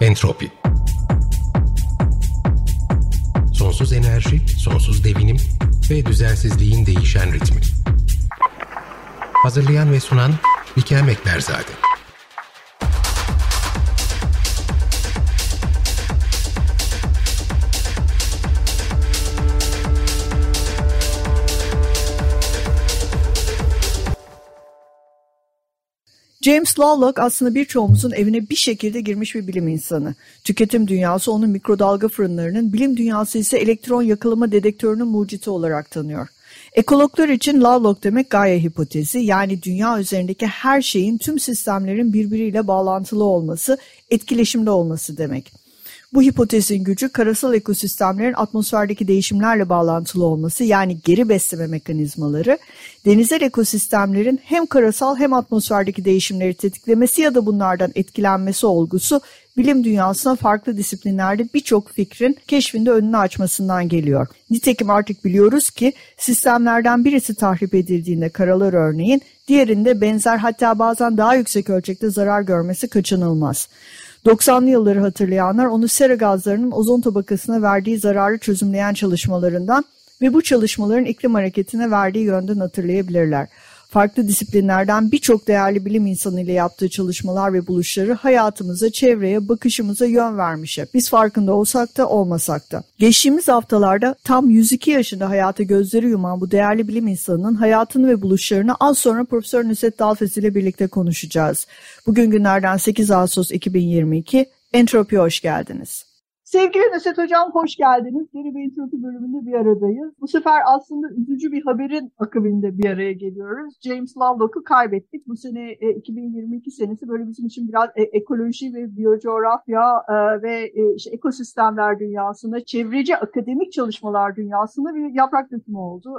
Entropi. Sonsuz enerji, sonsuz devinim ve düzensizliğin değişen ritmi. Hazırlayan ve sunan Hikmet Berzağ. James Lovelock aslında birçoğumuzun evine bir şekilde girmiş bir bilim insanı. Tüketim dünyası onun mikrodalga fırınlarının, bilim dünyası ise elektron yakılama dedektörünün mucidi olarak tanıyor. Ekologlar için Lovelock demek Gaia hipotezi, yani dünya üzerindeki her şeyin, tüm sistemlerin birbiriyle bağlantılı olması, etkileşimde olması demek. Bu hipotezin gücü karasal ekosistemlerin atmosferdeki değişimlerle bağlantılı olması, yani geri besleme mekanizmaları, denizel ekosistemlerin hem karasal hem atmosferdeki değişimleri tetiklemesi ya da bunlardan etkilenmesi olgusu bilim dünyasına farklı disiplinlerde birçok fikrin keşfinde önünü açmasından geliyor. Nitekim artık biliyoruz ki sistemlerden birisi tahrip edildiğinde karalar örneğin, diğerinde benzer hatta bazen daha yüksek ölçekte zarar görmesi kaçınılmaz. 90'lı yılları hatırlayanlar onu sera gazlarının ozon tabakasına verdiği zararı çözümleyen çalışmalarından ve bu çalışmaların iklim hareketine verdiği yönden hatırlayabilirler. Farklı disiplinlerden birçok değerli bilim insanı ile yaptığı çalışmalar ve buluşları hayatımıza, çevreye, bakışımıza yön vermiş hep. Biz farkında olsak da olmasak da. Geçtiğimiz haftalarda tam 102 yaşında hayata gözleri yuman bu değerli bilim insanının hayatını ve buluşlarını az sonra Profesör Nusret Dalfez ile birlikte konuşacağız. Bugün günlerden 8 Ağustos 2022. Entropi'ye hoş geldiniz. Sevgili Nusret Hocam, hoş geldiniz. Yeni bir Entropi bölümünde bir aradayız. Bu sefer aslında üzücü bir haberin akabinde bir araya geliyoruz. James Lovelock'u kaybettik. Bu sene 2022 senesi böyle bizim için biraz ekoloji ve biyocoğrafya ve işte ekosistemler dünyasında, çevreci akademik çalışmalar dünyasında bir yaprak dökümü oldu.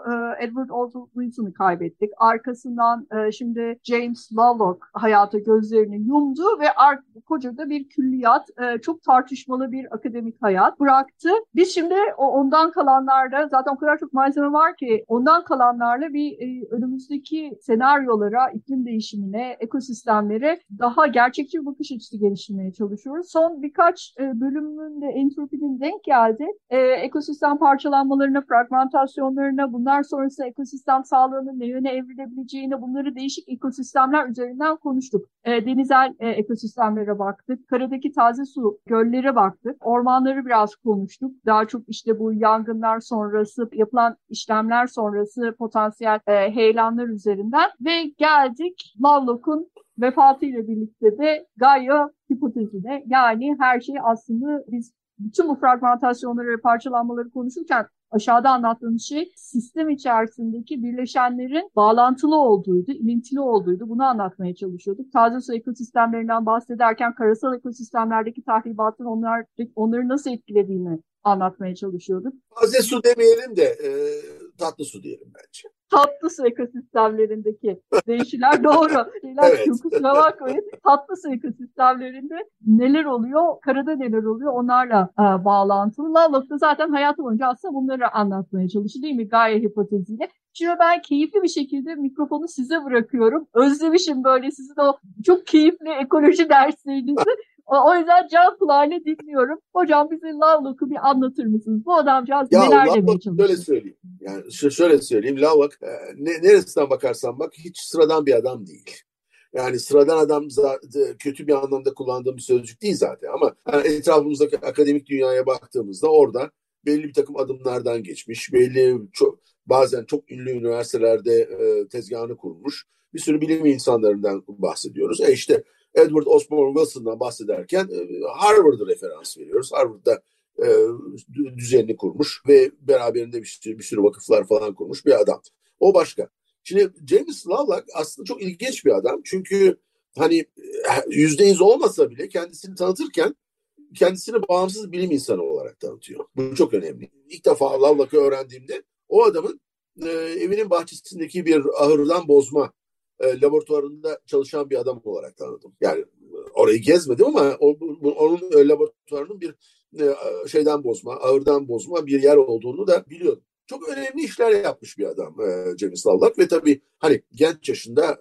Edward O. Wilson'u kaybettik. Arkasından şimdi James Lovelock hayata gözlerini yumdu ve koca da bir külliyat, çok tartışmalı bir akademik hayat bıraktı. Biz şimdi ondan kalanlarda, zaten o kadar çok malzeme var ki, ondan kalanlarla bir önümüzdeki senaryolara, iklim değişimine, ekosistemlere daha gerçekçi bir bakış açısı geliştirmeye çalışıyoruz. Son birkaç bölümünde entropinin denk geldi. Ekosistem parçalanmalarına, fragmentasyonlarına, bunlar sonrası ekosistem sağlığının ne yöne evrilebileceğine, bunları değişik ekosistemler üzerinden konuştuk. Denizel ekosistemlere baktık. Karadaki taze su, göllere baktık. Ormanları biraz konuştuk. Daha çok işte bu yangınlar sonrası, yapılan işlemler sonrası potansiyel heyelanlar üzerinden ve geldik Lovelock'un vefatıyla birlikte de Gaia hipotezine. Yani her şey aslında, biz bütün bu fragmentasyonları ve parçalanmaları konuşurken aşağıda anlattığımız şey sistem içerisindeki birleşenlerin bağlantılı olduğuydu, ilintili olduğuydu. Bunu anlatmaya çalışıyorduk. Taze su ekosistemlerinden bahsederken karasal ekosistemlerdeki tahribatın onları nasıl etkilediğini anlatmaya çalışıyorduk. Taze su demeyelim de tatlı su diyelim bence. Tatlı su ekosistemlerindeki değişimler doğru. Evet. Kusura bakmayın. Tatlı su ekosistemlerinde neler oluyor, karada neler oluyor, onlarla bağlantılı. Lovelock'ta zaten hayatı boyunca aslında bunları anlatmaya çalışıyor, değil mi? Gaia hipoteziyle. Şimdi ben keyifli bir şekilde mikrofonu size bırakıyorum. Özlemişim böyle sizin o çok keyifli ekoloji derslerinizi. O yüzden can kulağıyla dinliyorum. Hocam, bize Lovelock'u bir anlatır mısınız? Bu adamcağız neler demeye çalışıyor? Şöyle söyleyeyim. Yani şöyle söyleyeyim. Lovelock neresinden bakarsan bak hiç sıradan bir adam değil. Yani sıradan adam kötü bir anlamda kullandığım bir sözcük değil zaten. Ama yani etrafımızdaki akademik dünyaya baktığımızda orada belli bir takım adımlardan geçmiş. Bazen çok ünlü üniversitelerde tezgahını kurmuş. Bir sürü bilim insanlarından bahsediyoruz. İşte Edward Osborne Wilson'dan bahsederken Harvard'a referans veriyoruz. Harvard'da düzenini kurmuş ve beraberinde bir sürü vakıflar falan kurmuş bir adam. O başka. Şimdi James Lovelock aslında çok ilginç bir adam. Çünkü hani %100 olmasa bile kendisini tanıtırken kendisini bağımsız bilim insanı olarak tanıtıyor. Bu çok önemli. İlk defa Lovelock'ı öğrendiğimde o adamın evinin bahçesindeki bir ahırdan bozma laboratuvarında çalışan bir adam olarak tanıdım. Yani orayı gezmedim ama onun laboratuvarının bir şeyden bozma, ağırdan bozma bir yer olduğunu da biliyordum. Çok önemli işler yapmış bir adam James Lovelock ve tabii hani genç yaşında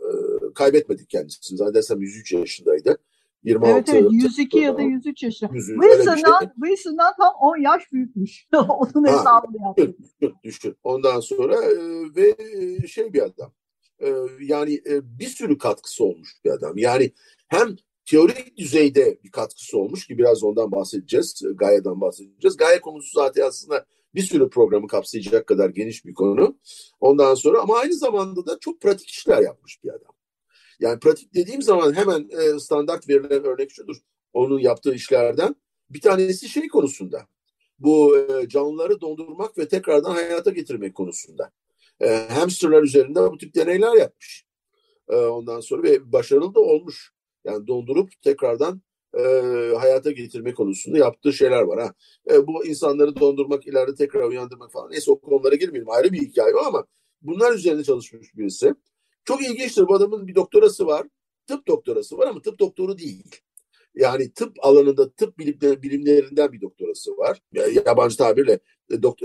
kaybetmedik kendisini. Zannedersem 103 yaşındaydı. 26. Evet, 102 ya da 103 yaşında. Wilson'dan tam 10 yaş büyükmüş. Onun hesabını yaptım. Düşün. Ondan sonra ve şey bir adam. Yani bir sürü katkısı olmuş bir adam. Yani hem teorik düzeyde bir katkısı olmuş ki biraz ondan bahsedeceğiz. Gaya'dan bahsedeceğiz. Gaya konusu zaten aslında bir sürü programı kapsayacak kadar geniş bir konu. Ondan sonra ama aynı zamanda da çok pratik işler yapmış bir adam. Yani pratik dediğim zaman hemen standart verilen örnek şudur. Onun yaptığı işlerden bir tanesi şey konusunda. Bu canlıları dondurmak ve tekrardan hayata getirmek konusunda. Hamsterlar üzerinde bu tip deneyler yapmış. Ondan sonra ve başarılı da olmuş. Yani dondurup tekrardan hayata getirme konusunda yaptığı şeyler var. Ha. Bu insanları dondurmak, ileride tekrar uyandırmak falan. Neyse o konulara girmeyelim. Ayrı bir hikaye o ama bunlar üzerine çalışmış birisi. Çok ilginçtir. Bu adamın bir doktorası var. Tıp doktorası var ama tıp doktoru değil. Yani tıp alanında tıp bilimlerinden bir doktorası var. Yani yabancı tabirle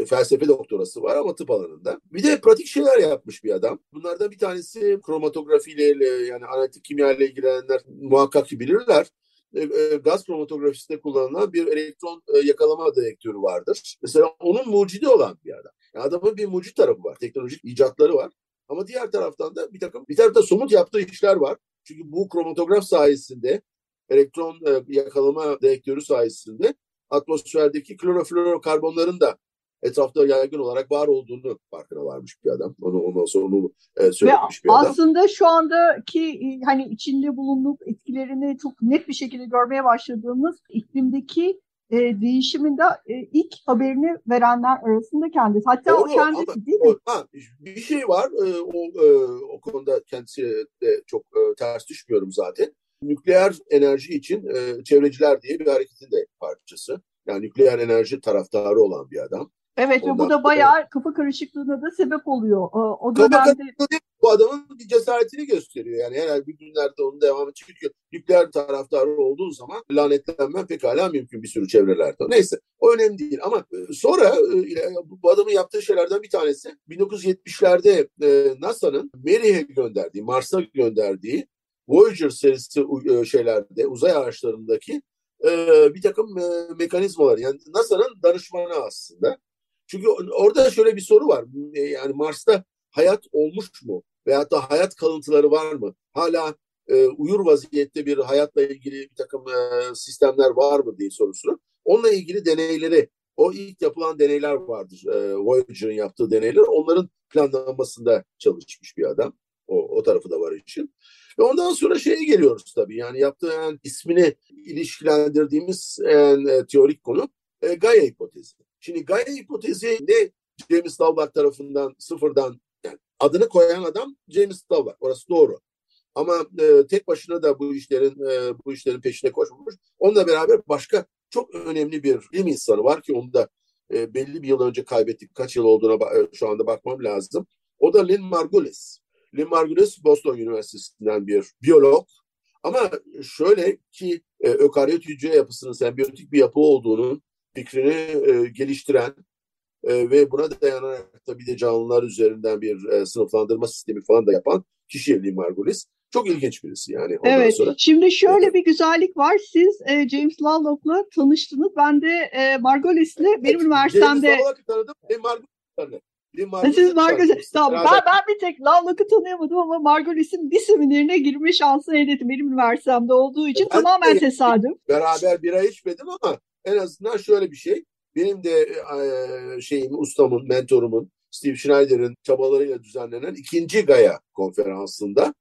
felsefe doktorası var ama tıp alanında. Bir de pratik şeyler yapmış bir adam. Bunlardan bir tanesi kromatografiyle yani analitik kimya ile ilgilenenler muhakkak ki bilirler. Gaz kromatografisinde kullanılan bir elektron yakalama dedektörü vardır. Mesela onun mucidi olan bir adam. Yani adamın bir mucit tarafı var. Teknolojik icatları var. Ama diğer taraftan da bir tarafta somut yaptığı işler var. Çünkü bu kromatograf sayesinde elektron yakalama dedektörü sayesinde atmosferdeki kloroflorokarbonların da etrafta yaygın olarak var olduğunu farkına varmış bir adam. Ondan sonra onu söylemiş bir adam. Aslında şu andaki hani içinde bulunduğu etkilerini çok net bir şekilde görmeye başladığımız iklimdeki değişimin de ilk haberini verenler arasında kendisi. Hatta o kendisi değil mi? Bir şey var. O konuda kendisi de çok ters düşmüyorum zaten. Nükleer enerji için çevreciler diye bir hareketin de parçası. Yani nükleer enerji taraftarı olan bir adam. Evet ve bu da bayağı kafa karışıklığına da sebep oluyor. O da bu adamın bir cesaretini gösteriyor. Yani herhalde bir günlerde onun devamı çıkıyor. Çünkü nükleer taraftarı olduğun zaman lanetlenmen pekala mümkün bir sürü çevrelerde. Neyse o önemli değil ama sonra bu adamın yaptığı şeylerden bir tanesi 1970'lerde NASA'nın Mary'e gönderdiği, Mars'a gönderdiği Voyager serisi şeylerde uzay araçlarındaki bir takım mekanizmalar. Yani NASA'nın danışmanı aslında. Çünkü orada şöyle bir soru var. Yani Mars'ta hayat olmuş mu? Veyahut da hayat kalıntıları var mı? Hala uyur vaziyette bir hayatla ilgili bir takım sistemler var mı diye sorusunu. Onunla ilgili deneyleri, o ilk yapılan deneyler vardır. Voyager'ın yaptığı deneyler. Onların planlanmasında çalışmış bir adam. O tarafı da var için. Ve ondan sonra şeye geliyoruz tabii. Yani yaptığı ismini ilişkilendirdiğimiz teorik konu Gaia hipotezi. Şimdi Gaia hipotezi ne? James Lovelock tarafından sıfırdan yani adını koyan adam James Lovelock. Orası doğru. Ama tek başına da bu işlerin peşine koşmamış. Onunla beraber başka çok önemli bir bilim insanı var ki onu da belli bir yıl önce kaybettik. Kaç yıl olduğuna şu anda bakmam lazım. O da Lynn Margulis. Lynn Margulis Boston Üniversitesi'nden bir biyolog. Ama şöyle ki ökaryot hücre yapısının sembiyotik bir yapı olduğunun fikrini geliştiren ve buna dayanarak da bir de canlılar üzerinden bir sınıflandırma sistemi falan da yapan kişi Lynn Margulis. Çok ilginç birisi yani. Ondan evet. Sonra... Şimdi şöyle bir güzellik var. Siz James Lovelock'la tanıştınız. Ben de Margulis'le benim üniversitemde... James Lovelock'ı tanıdım ve Margulis'i tanıdım. Ben bir tek Lovelock'ı tanıyamadım ama Margulis'in bir seminerine girme şansı elde ettim. Benim üniversitemde olduğu için ben tamamen tesadüf. Beraber bira içmedim ama en azından şöyle bir şey. Benim de ustamın, mentorumun, Steve Schneider'in çabalarıyla düzenlenen 2. Gaia konferansında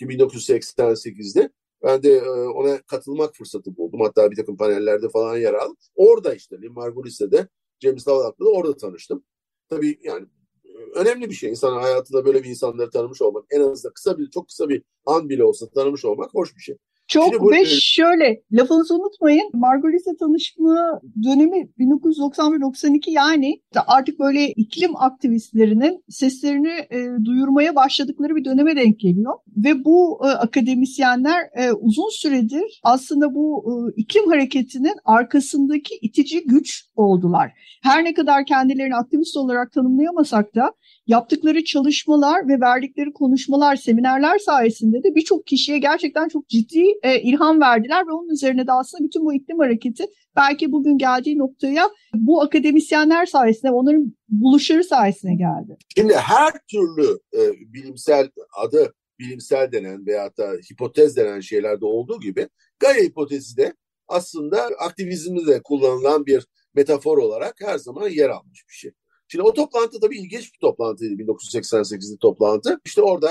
1988'de ben de ona katılmak fırsatı buldum. Hatta bir takım panellerde falan yer aldım. Orada işte Lynn Margulis'le de James Lovelock'la da orada tanıştım. Tabii yani önemli bir şey. İnsanın hayatında böyle bir insanları tanımış olmak, en azından çok kısa bir an bile olsa tanımış olmak hoş bir şey. Şöyle lafınızı unutmayın. Margulis'le tanışma dönemi 1991-92 yani artık böyle iklim aktivistlerinin seslerini duyurmaya başladıkları bir döneme denk geliyor. Ve bu akademisyenler uzun süredir aslında bu iklim hareketinin arkasındaki itici güç oldular. Her ne kadar kendilerini aktivist olarak tanımlayamasak da yaptıkları çalışmalar ve verdikleri konuşmalar, seminerler sayesinde de birçok kişiye gerçekten çok ciddi şey ilham verdiler ve onun üzerine de aslında bütün bu iklim hareketi belki bugün geldiği noktaya bu akademisyenler sayesinde, onların buluşları sayesinde geldi. Şimdi her türlü bilimsel adı bilimsel denen veyahut da hipotez denen şeylerde olduğu gibi Gaia hipotezi de aslında aktivizmde kullanılan bir metafor olarak her zaman yer almış bir şey. Şimdi o toplantı tabii ilginç bir toplantıydı, 1988'li toplantı. İşte orada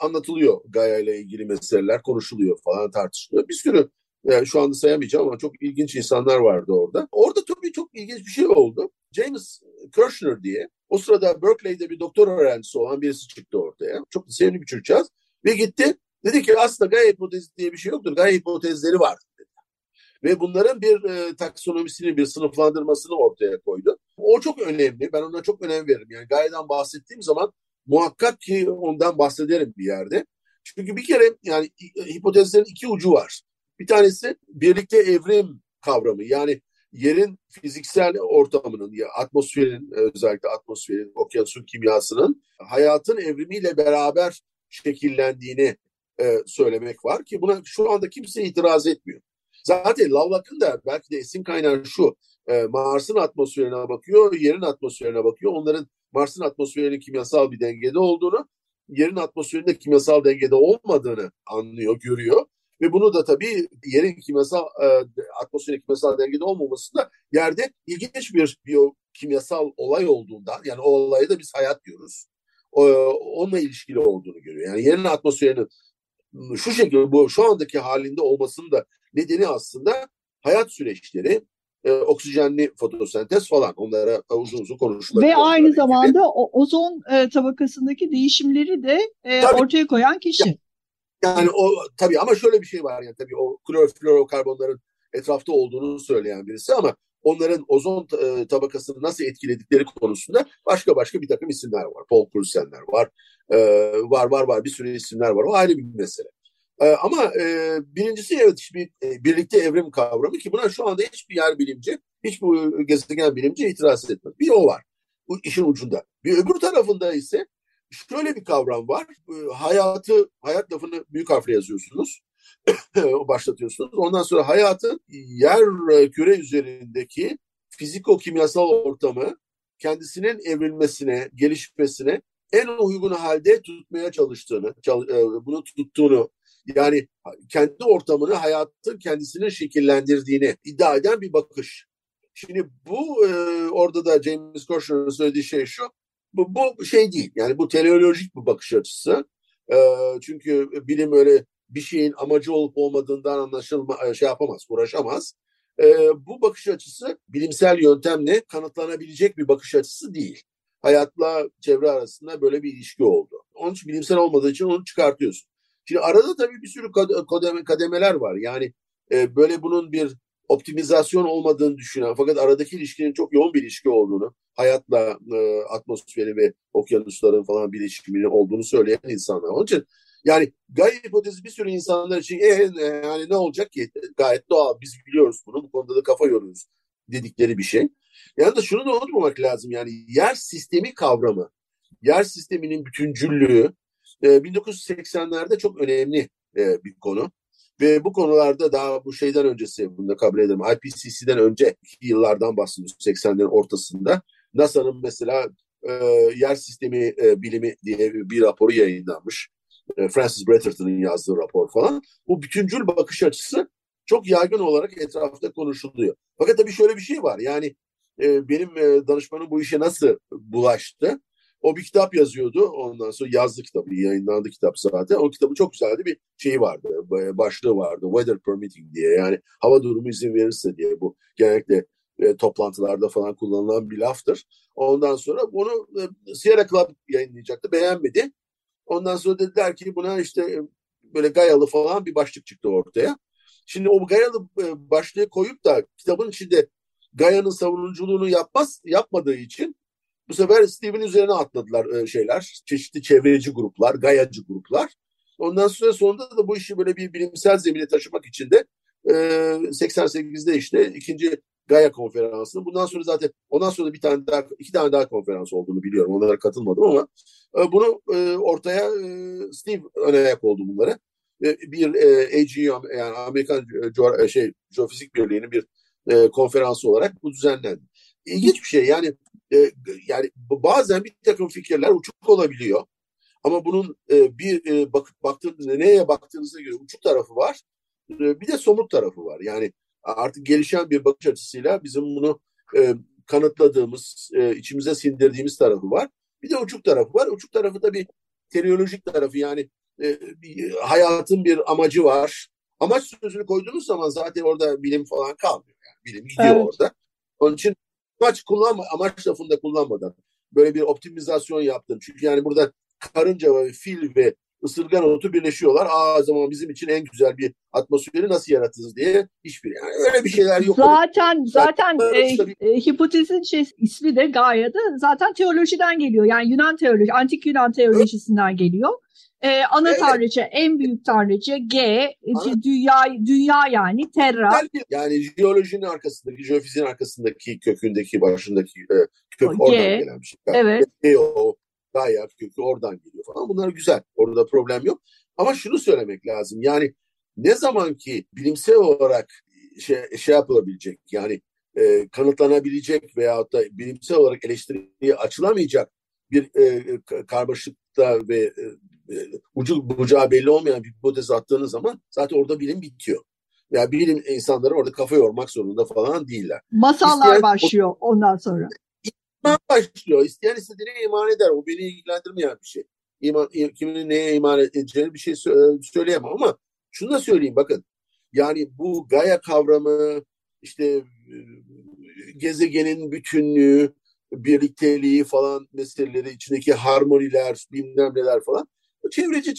anlatılıyor Gaia ile ilgili meseleler, konuşuluyor falan, tartışılıyor. Bir sürü, yani şu anda sayamayacağım ama çok ilginç insanlar vardı orada. Orada tabii çok ilginç bir şey oldu. James Kirchner diye o sırada Berkeley'de bir doktor öğrencisi olan birisi çıktı ortaya. Çok da sevimli bir çocukcağız ve gitti. Dedi ki aslında Gaia hipotezi diye bir şey yoktur. Gaia hipotezleri var dedi. Ve bunların bir taksonomisini, bir sınıflandırmasını ortaya koydu. O çok önemli. Ben ona çok önem veririm. Yani Gaia'dan bahsettiğim zaman muhakkak ki ondan bahsederim bir yerde. Çünkü bir kere yani hipotezlerin iki ucu var. Bir tanesi birlikte evrim kavramı. Yani yerin fiziksel ortamının, ya atmosferin, özellikle atmosferin, okyanusun kimyasının hayatın evrimiyle beraber şekillendiğini söylemek var ki buna şu anda kimse itiraz etmiyor. Zaten Lovelock'ın da belki de esin kaynağı şu. Mars'ın atmosferine bakıyor, yerin atmosferine bakıyor. Onların Mars'ın atmosferinin kimyasal bir dengede olduğunu, yerin atmosferinde kimyasal dengede olmadığını anlıyor, görüyor. Ve bunu da tabii yerin kimyasal, atmosferin kimyasal dengede olmaması da yerde ilginç bir biyokimyasal olay olduğundan, yani o olaya da biz hayat diyoruz, onunla ilişkili olduğunu görüyor. Yani yerin atmosferinin şu şekilde, bu şu andaki halinde olmasının da nedeni aslında hayat süreçleri, oksijenli fotosentez falan, onlara uzun uzun konuşulabilir. Ve aynı zamanda ozon tabakasındaki değişimleri de ortaya koyan kişi. Yani o tabii, ama şöyle bir şey var, yani tabii o kloroflorokarbonların etrafta olduğunu söyleyen birisi ama onların ozon tabakasını nasıl etkiledikleri konusunda başka bir takım isimler var. Paul Crusen'ler var, var bir sürü isimler var. O ayrı bir mesele. Ama birincisi evet işte birlikte evrim kavramı ki buna şu anda hiçbir yer bilimci, hiçbir gezegen bilimci itiraz etmez. Bir o var bu işin ucunda. Bir öbür tarafında ise şöyle bir kavram var. Hayat lafını büyük harfle yazıyorsunuz. Başlatıyorsunuz. Ondan sonra hayatın yer küre üzerindeki fiziko-kimyasal ortamı kendisinin evrilmesine, gelişmesine en uygun halde tutmaya çalıştığını, bunu tuttuğunu, yani kendi ortamını hayatın kendisini şekillendirdiğini iddia eden bir bakış. Şimdi bu orada da James Kirchner'ın söylediği şey şu. Bu şey değil, yani bu teleolojik bir bakış açısı. Çünkü bilim öyle bir şeyin amacı olup olmadığından yapamaz, uğraşamaz. Bu bakış açısı bilimsel yöntemle kanıtlanabilecek bir bakış açısı değil. Hayatla çevre arasında böyle bir ilişki oldu. Onun için bilimsel olmadığı için onu çıkartıyorsun. Şimdi arada tabii bir sürü kademeler var. Yani böyle bunun bir optimizasyon olmadığını düşünen fakat aradaki ilişkinin çok yoğun bir ilişki olduğunu, hayatla atmosferi ve okyanusların falan bir ilişkinin olduğunu söyleyen insanlar. Onun için yani Gaia hipotezi bir sürü insanlar için yani ne olacak ki, gayet doğal, biz biliyoruz bunu, bu konuda da kafa yoruyoruz dedikleri bir şey. Yani da şunu da unutmamak lazım, yani yer sistemi kavramı, yer sisteminin bütüncüllüğü 1980'lerde çok önemli bir konu. Ve bu konularda daha bu şeyden öncesi, bunu da kabul edelim, IPCC'den önceki yıllardan bahsediyoruz, 80'lerin ortasında. NASA'nın mesela yer sistemi bilimi diye bir raporu yayınlanmış. Francis Bretherton'ın yazdığı rapor falan. Bu bütüncül bakış açısı çok yaygın olarak etrafta konuşuluyor. Fakat tabii şöyle bir şey var, yani benim danışmanım bu işe nasıl bulaştı? O bir kitap yazıyordu. Ondan sonra yazdı kitabı. Yayınlandı kitap zaten. O kitabı çok güzeldi, bir şeyi vardı. Başlığı vardı. Weather Permitting diye. Yani hava durumu izin verirse diye. Bu genellikle toplantılarda falan kullanılan bir laftır. Ondan sonra bunu Sierra Club yayınlayacaktı. Beğenmedi. Ondan sonra dediler ki buna işte böyle Gaia'lı falan bir başlık çıktı ortaya. Şimdi o Gaia'lı başlığı koyup da kitabın içinde Gaia'nın savunuculuğunu yapmadığı için bu sefer Steve'in üzerine atladılar şeyler, çeşitli çevreci gruplar, Gaia'cı gruplar. Ondan sonra sonunda da bu işi böyle bir bilimsel zemine taşımak için de 88'de işte ikinci Gaia konferansını, bundan sonra zaten ondan sonra bir tane daha, iki tane daha konferans olduğunu biliyorum. Onlara katılmadım ama bunu ortaya Steve ön ayak oldu bunlara. bir AGM, yani Amerikan Jeofizik Birliği'nin bir konferansı olarak bu düzenlendi. İlginç bir şey yani, yani bazen bir takım fikirler uçuk olabiliyor ama bunun bir baktığınızda, neye baktığınıza göre uçuk tarafı var, bir de somut tarafı var. Yani artık gelişen bir bakış açısıyla bizim bunu kanıtladığımız, içimize sindirdiğimiz tarafı var. Bir de uçuk tarafı var. Uçuk tarafı da bir teleolojik tarafı, yani hayatın bir amacı var. Amaç sözünü koyduğunuz zaman zaten orada bilim falan kalmıyor. Yani bilim gidiyor orada. Onun için amaç lafını da kullanmadan böyle bir optimizasyon yaptım. Çünkü yani burada karınca ve fil ve ısırgan otu birleşiyorlar. Aa, zaman bizim için en güzel bir atmosferi nasıl yaratırız diye hiçbir, yani öyle bir şeyler yok. Zaten hipotezin ismi de gayet zaten teolojiden geliyor. Yani Yunan teoloji, antik Yunan teolojisinden geliyor. Ana tanrıça, en büyük tanrıça G, dünya yani Terra. Yani jeolojinin arkasındaki, jeofiziğin arkasındaki kökündeki, başındaki kök oradan gelen bir şey. Evet. O Gaia kökü oradan geliyor falan. Bunlar güzel. Orada problem yok. Ama şunu söylemek lazım. Yani ne zaman ki bilimsel olarak şey yapılabilecek, yani kanıtlanabilecek veyahut da bilimsel olarak eleştiriye açılamayacak bir karmaşıkta ve ucu bucağı belli olmayan bir hipotez attığınız zaman zaten orada bilim bitiyor. Yani bilim insanları orada kafa yormak zorunda falan değiller. Masallar başlıyor ondan sonra. İman başlıyor. İsteyen istediğine iman eder. O beni ilgilendirmeyen bir şey. Kimin neye iman edeceğini bir şey söyleyemem ama şunu da söyleyeyim, bakın. Yani bu Gaia kavramı, işte gezegenin bütünlüğü, birlikteliği falan meseleleri, içindeki harmoniler, bilmem neler falan. Çevreci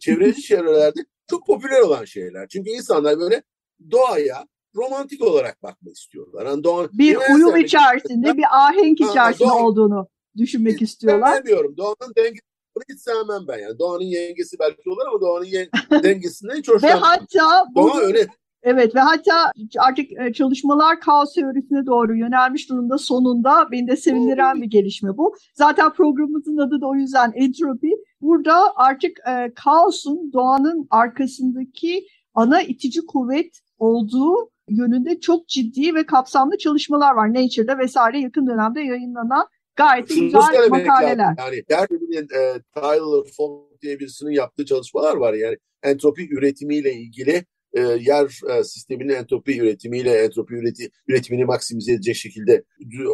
çevrelerde çok popüler olan şeyler. Çünkü insanlar böyle doğaya romantik olarak bakmak istiyorlar. Yani bir uyum içerisinde, bir ahenk içerisinde olduğunu düşünmek istiyorlar. Bilmiyorum. Doğanın dengesi hiç sevmem ben. Yani doğanın yengesi belki olur ama doğanın dengesinden hiç hoşlanmam. Ve hatta doğa öyle. Evet, ve hatta artık çalışmalar kaos teorisine doğru yönelmiş durumda sonunda. Beni de sevindiren bir gelişme bu. Zaten programımızın adı da o yüzden entropi. Burada artık kaosun doğanın arkasındaki ana itici kuvvet olduğu yönünde çok ciddi ve kapsamlı çalışmalar var. Nature'da vesaire yakın dönemde yayınlanan gayet güzel makaleler. Yani Taylor Fonk diye birisinin yaptığı çalışmalar var. Yani entropi üretimiyle ilgili, yer sisteminin entropi üretimiyle üretimini maksimize edecek şekilde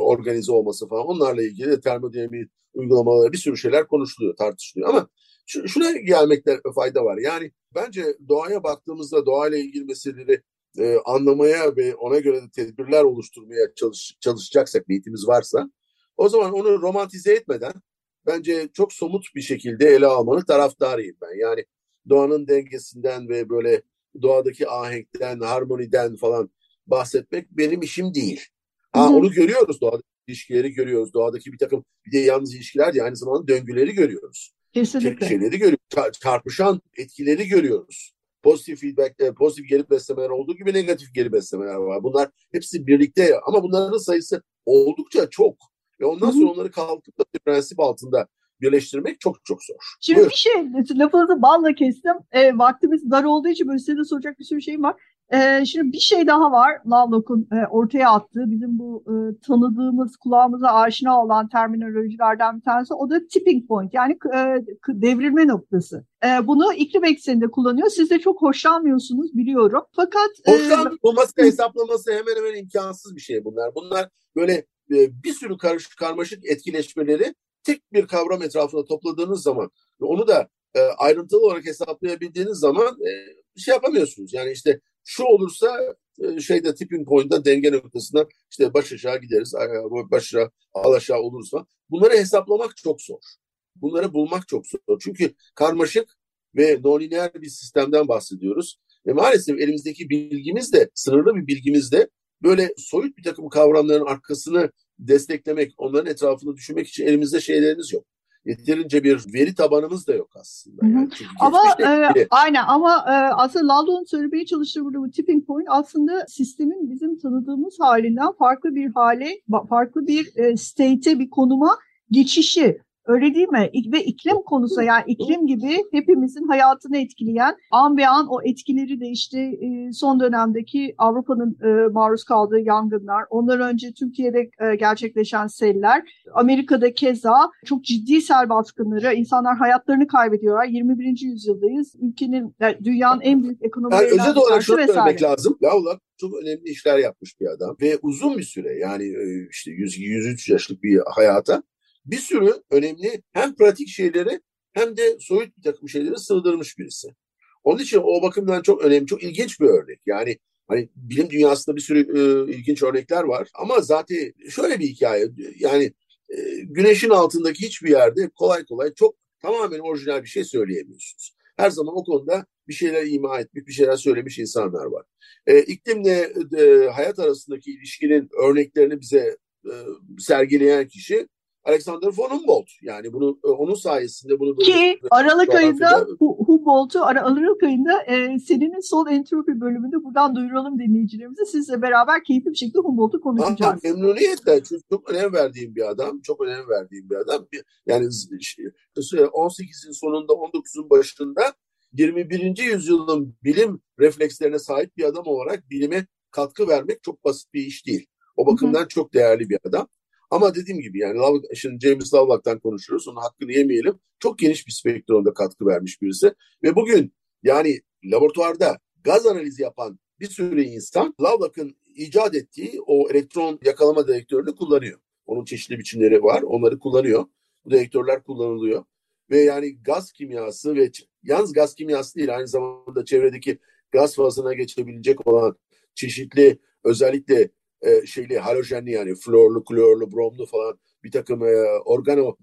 organize olması falan, onlarla ilgili de termodinamik uygulamaları, bir sürü şeyler konuşuluyor, tartışılıyor ama şuna gelmekte fayda var. Yani bence doğaya baktığımızda doğayla ilgili meseleleri anlamaya ve ona göre de tedbirler oluşturmaya çalışacaksak, niyetimiz varsa, o zaman onu romantize etmeden bence çok somut bir şekilde ele almanın taraftarıyım ben. Yani doğanın dengesinden ve böyle doğadaki ahenkten, harmoniden falan bahsetmek benim işim değil. Onu görüyoruz, doğadaki ilişkileri görüyoruz. Doğadaki bir takım, bir de yalnız ilişkiler değil, aynı zamanda döngüleri görüyoruz. Kesinlikle. Şeyleri görüyoruz. Çarpışan etkileri görüyoruz. Pozitif feedback, pozitif geri beslemeler olduğu gibi negatif geri beslemeler var. Bunlar hepsi birlikte ama bunların sayısı oldukça çok. Ve ondan sonra onları kalkıp da bir prensip altında birleştirmek çok çok zor. Şimdi buyur. Bir şey, lafınızı balla kestim. Vaktimiz dar olduğu için böyle size de soracak bir sürü şeyim var. Şimdi bir şey daha var. Lovelock'un ortaya attığı, bizim bu tanıdığımız, kulağımıza aşina olan terminolojilerden bir tanesi. O da tipping point, yani devrilme noktası. Bunu iklim ekseninde kullanıyor. Siz de çok hoşlanmıyorsunuz biliyorum. Fakat hoşlanmaması, hesaplaması hemen hemen imkansız bir şey bunlar. Bunlar böyle bir sürü karmaşık etkileşmeleri tek bir kavram etrafında topladığınız zaman ve onu da ayrıntılı olarak hesaplayabildiğiniz zaman şey yapamıyorsunuz. Yani işte şu olursa şeyde, tipping point'ta, denge noktasında işte baş aşağı gideriz, baş aşağı, al aşağı oluruz falan. Bunları hesaplamak çok zor. Bunları bulmak çok zor. Çünkü karmaşık ve non-lineer bir sistemden bahsediyoruz. Ve maalesef elimizdeki bilgimiz de, sınırlı bir bilgimiz de böyle soyut bir takım kavramların arkasını desteklemek, onların etrafını düşünmek için elimizde şeylerimiz yok. Yeterince bir veri tabanımız da yok aslında. Yani ama aynen, ama aslında Lovelock'un söylemeye çalıştığı burada bu tipping point aslında sistemin bizim tanıdığımız halinden farklı bir hale, farklı bir state'e, bir konuma geçişi. Öyle değil mi? Ve iklim konusu, yani iklim gibi hepimizin hayatını etkileyen, an be an o etkileri de işte son dönemdeki Avrupa'nın maruz kaldığı yangınlar, ondan önce Türkiye'de gerçekleşen seller, Amerika'da keza çok ciddi sel baskınları, insanlar hayatlarını kaybediyorlar. 21. yüzyıldayız. Ülkenin, yani dünyanın en büyük ekonomilerinden bir tanesi vesaire. Özet olarak şunu söylemek lazım. Lovelock çok önemli işler yapmış bir adam ve uzun bir süre, yani işte 103 yaşlık bir hayata bir sürü önemli hem pratik şeyleri hem de soyut bir takım şeyleri sığdırmış birisi. Onun için o bakımdan çok önemli, çok ilginç bir örnek. Yani hani bilim dünyasında bir sürü ilginç örnekler var ama zaten şöyle bir hikaye, yani güneşin altındaki hiçbir yerde kolay kolay çok tamamen orijinal bir şey söyleyemiyorsunuz. Her zaman o konuda bir şeyler ima etmiş, bir şeyler söylemiş insanlar var. İklimle hayat arasındaki ilişkinin örneklerini bize sergileyen kişi Alexander von Humboldt. Yani bunu onun sayesinde bunu ki böyle, Aralık ayında Humboldt'u Aralık ayında serinin Sol Entropi bölümünde buradan duyuralım dinleyicilerimize. Sizle beraber keyifli bir şekilde Humboldt'u konuşacağız. Memnuniyetle. Çünkü çok önem verdiğim bir adam. Yani 18'in sonunda 19'un başında 21. yüzyılın bilim reflekslerine sahip bir adam olarak bilime katkı vermek çok basit bir iş değil. O bakımdan çok değerli bir adam. Ama dediğim gibi yani şimdi James Lovelock'tan konuşuyoruz. Onun hakkını yemeyelim. Çok geniş bir spektrumda katkı vermiş birisi. Ve bugün yani laboratuvarda gaz analizi yapan bir sürü insan Lovelock'ın icat ettiği o elektron yakalama dedektörünü kullanıyor. Onun çeşitli biçimleri var. Onları kullanıyor. Bu dedektörler kullanılıyor. Ve yani gaz kimyası ve yalnız gaz kimyası değil, aynı zamanda çevredeki gaz fazına geçebilecek olan çeşitli özellikle halojenli, yani florlu, klorlu, bromlu falan bir takım organo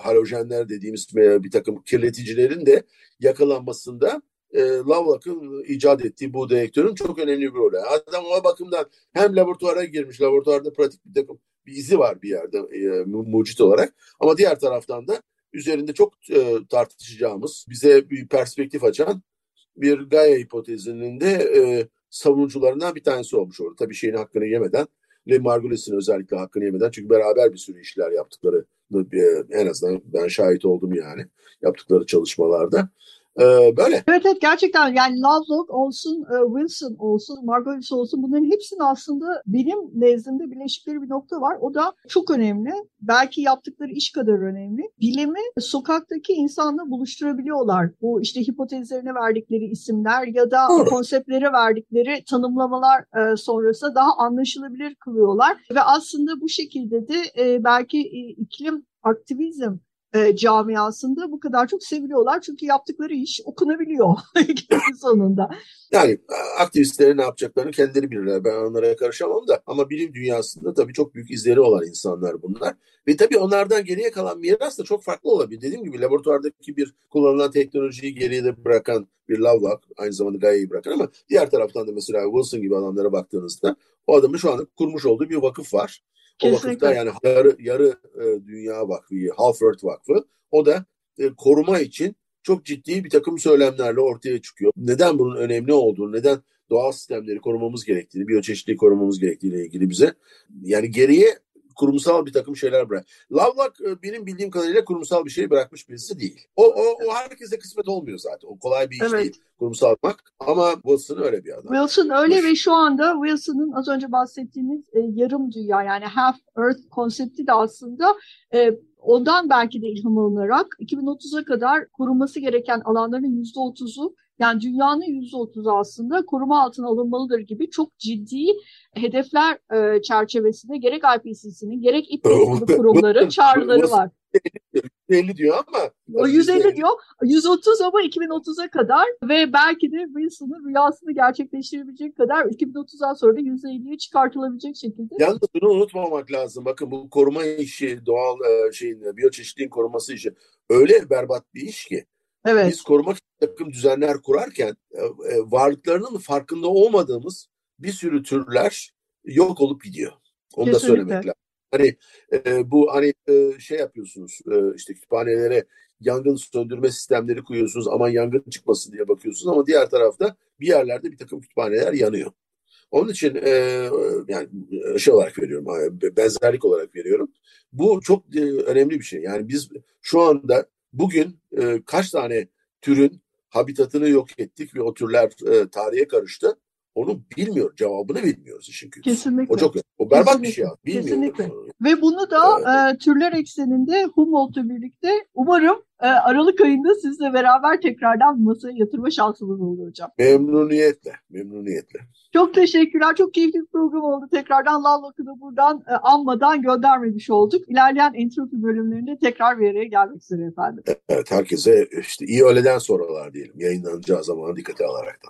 halojenler dediğimiz bir takım kirleticilerin de yakalanmasında Lovelock'ın icat ettiği bu dedektörün çok önemli bir rolü. Adam o bakımdan hem laboratuvara girmiş, laboratuvarda pratik bir takım bir izi var bir yerde mucit olarak, ama diğer taraftan da üzerinde çok tartışacağımız, bize bir perspektif açan bir Gaia hipotezinin de savunucularından bir tanesi olmuş orada. Tabii şeyin hakkını yemeden, Lynn Margulis'in özellikle hakkını yemeden, çünkü beraber bir sürü işler yaptıkları, en azından ben şahit oldum yani yaptıkları çalışmalarda. Böyle. Evet gerçekten yani Lovelock olsun, Wilson olsun, Margulis olsun, bunların hepsinin aslında benim nezdimde birleşikleri bir nokta var. O da çok önemli. Belki yaptıkları iş kadar önemli. Bilimi sokaktaki insanla buluşturabiliyorlar. Bu işte hipotezlerine verdikleri isimler ya da konseptlere verdikleri tanımlamalar sonrası daha anlaşılabilir kılıyorlar. Ve aslında bu şekilde de belki iklim aktivizm camiasında bu kadar çok seviliyorlar. Çünkü yaptıkları iş okunabiliyor sonunda. Yani aktivistlerin ne yapacaklarını kendileri bilirler. Ben onlara karışamam da. Ama bilim dünyasında tabii çok büyük izleri olan insanlar bunlar. Ve tabii onlardan geriye kalan miras da çok farklı olabilir. Dediğim gibi laboratuvardaki bir kullanılan teknolojiyi geriye de bırakan bir Lovelock, aynı zamanda Gaia'yı bırakan, ama diğer taraftan da mesela Wilson gibi adamlara baktığınızda o adamın şu anda kurmuş olduğu bir vakıf var. Kesinlikle. O vakıfta yani yarı Dünya Vakfı, Half Earth Vakfı, o da koruma için çok ciddi bir takım söylemlerle ortaya çıkıyor. Neden bunun önemli olduğunu, neden doğal sistemleri korumamız gerektiğini, biyoçeşitliliği korumamız gerektiğiyle ilgili bize yani geriye kurumsal bir takım şeyler bırak. Lovelock benim bildiğim kadarıyla kurumsal bir şey bırakmış birisi değil. O herkese kısmet olmuyor zaten. O kolay bir iş değil kurumsalmak. Ama Wilson öyle bir adam. Wilson öyle ve şu anda Wilson'ın az önce bahsettiğimiz yarım dünya, yani half earth konsepti de aslında ondan belki de ilham alınarak 2030'a kadar korunması gereken alanların %30'u, yani dünyanın %30'u aslında koruma altına alınmalıdır gibi çok ciddi hedefler çerçevesinde gerek IPCC'nin gerek İPCC'nin kurumları çağrıları var. 150 diyor ama. O 150 diyor. 130 ama 2030'a kadar ve belki de Wilson'ın rüyasını gerçekleştirebilecek kadar 2030'dan sonra da %50'ye çıkartılabilecek şekilde. Yalnız bunu unutmamak lazım. Bakın bu koruma işi, doğal biyoçeşitliğin koruması işi öyle berbat bir iş ki. Evet. Biz korumak için takım düzenler kurarken varlıklarının farkında olmadığımız bir sürü türler yok olup gidiyor. Onu kesinlikle da söylemek lazım. Hani bu hani şey yapıyorsunuz kütüphanelere yangın söndürme sistemleri koyuyorsunuz, aman yangın çıkmasın diye bakıyorsunuz, ama diğer tarafta bir yerlerde bir takım kütüphaneler yanıyor. Onun için yani şey olarak veriyorum, benzerlik olarak veriyorum. Bu çok önemli bir şey. Yani biz şu anda bugün kaç tane türün habitatını yok ettik ve o türler tarihe karıştı. Onu bilmiyor, cevabını bilmiyoruz işin kötüsü. Kesinlikle. O çok, o berbat kesinlikle bir şey ya. Bilmiyorum. Kesinlikle. Ve bunu da türler ekseninde Humboldt'la birlikte umarım Aralık ayında sizle beraber tekrardan masaya yatırma şansımız olur hocam. Memnuniyetle, memnuniyetle. Çok teşekkürler. Çok keyifli bir program oldu. Tekrardan Lovelock'u da buradan anmadan göndermemiş olduk. İlerleyen entropi bölümlerinde tekrar bir araya gelmek üzere efendim. Evet, herkese işte iyi öğleden sonralar diyelim. Yayınlanacağı zamanı dikkate alarak da.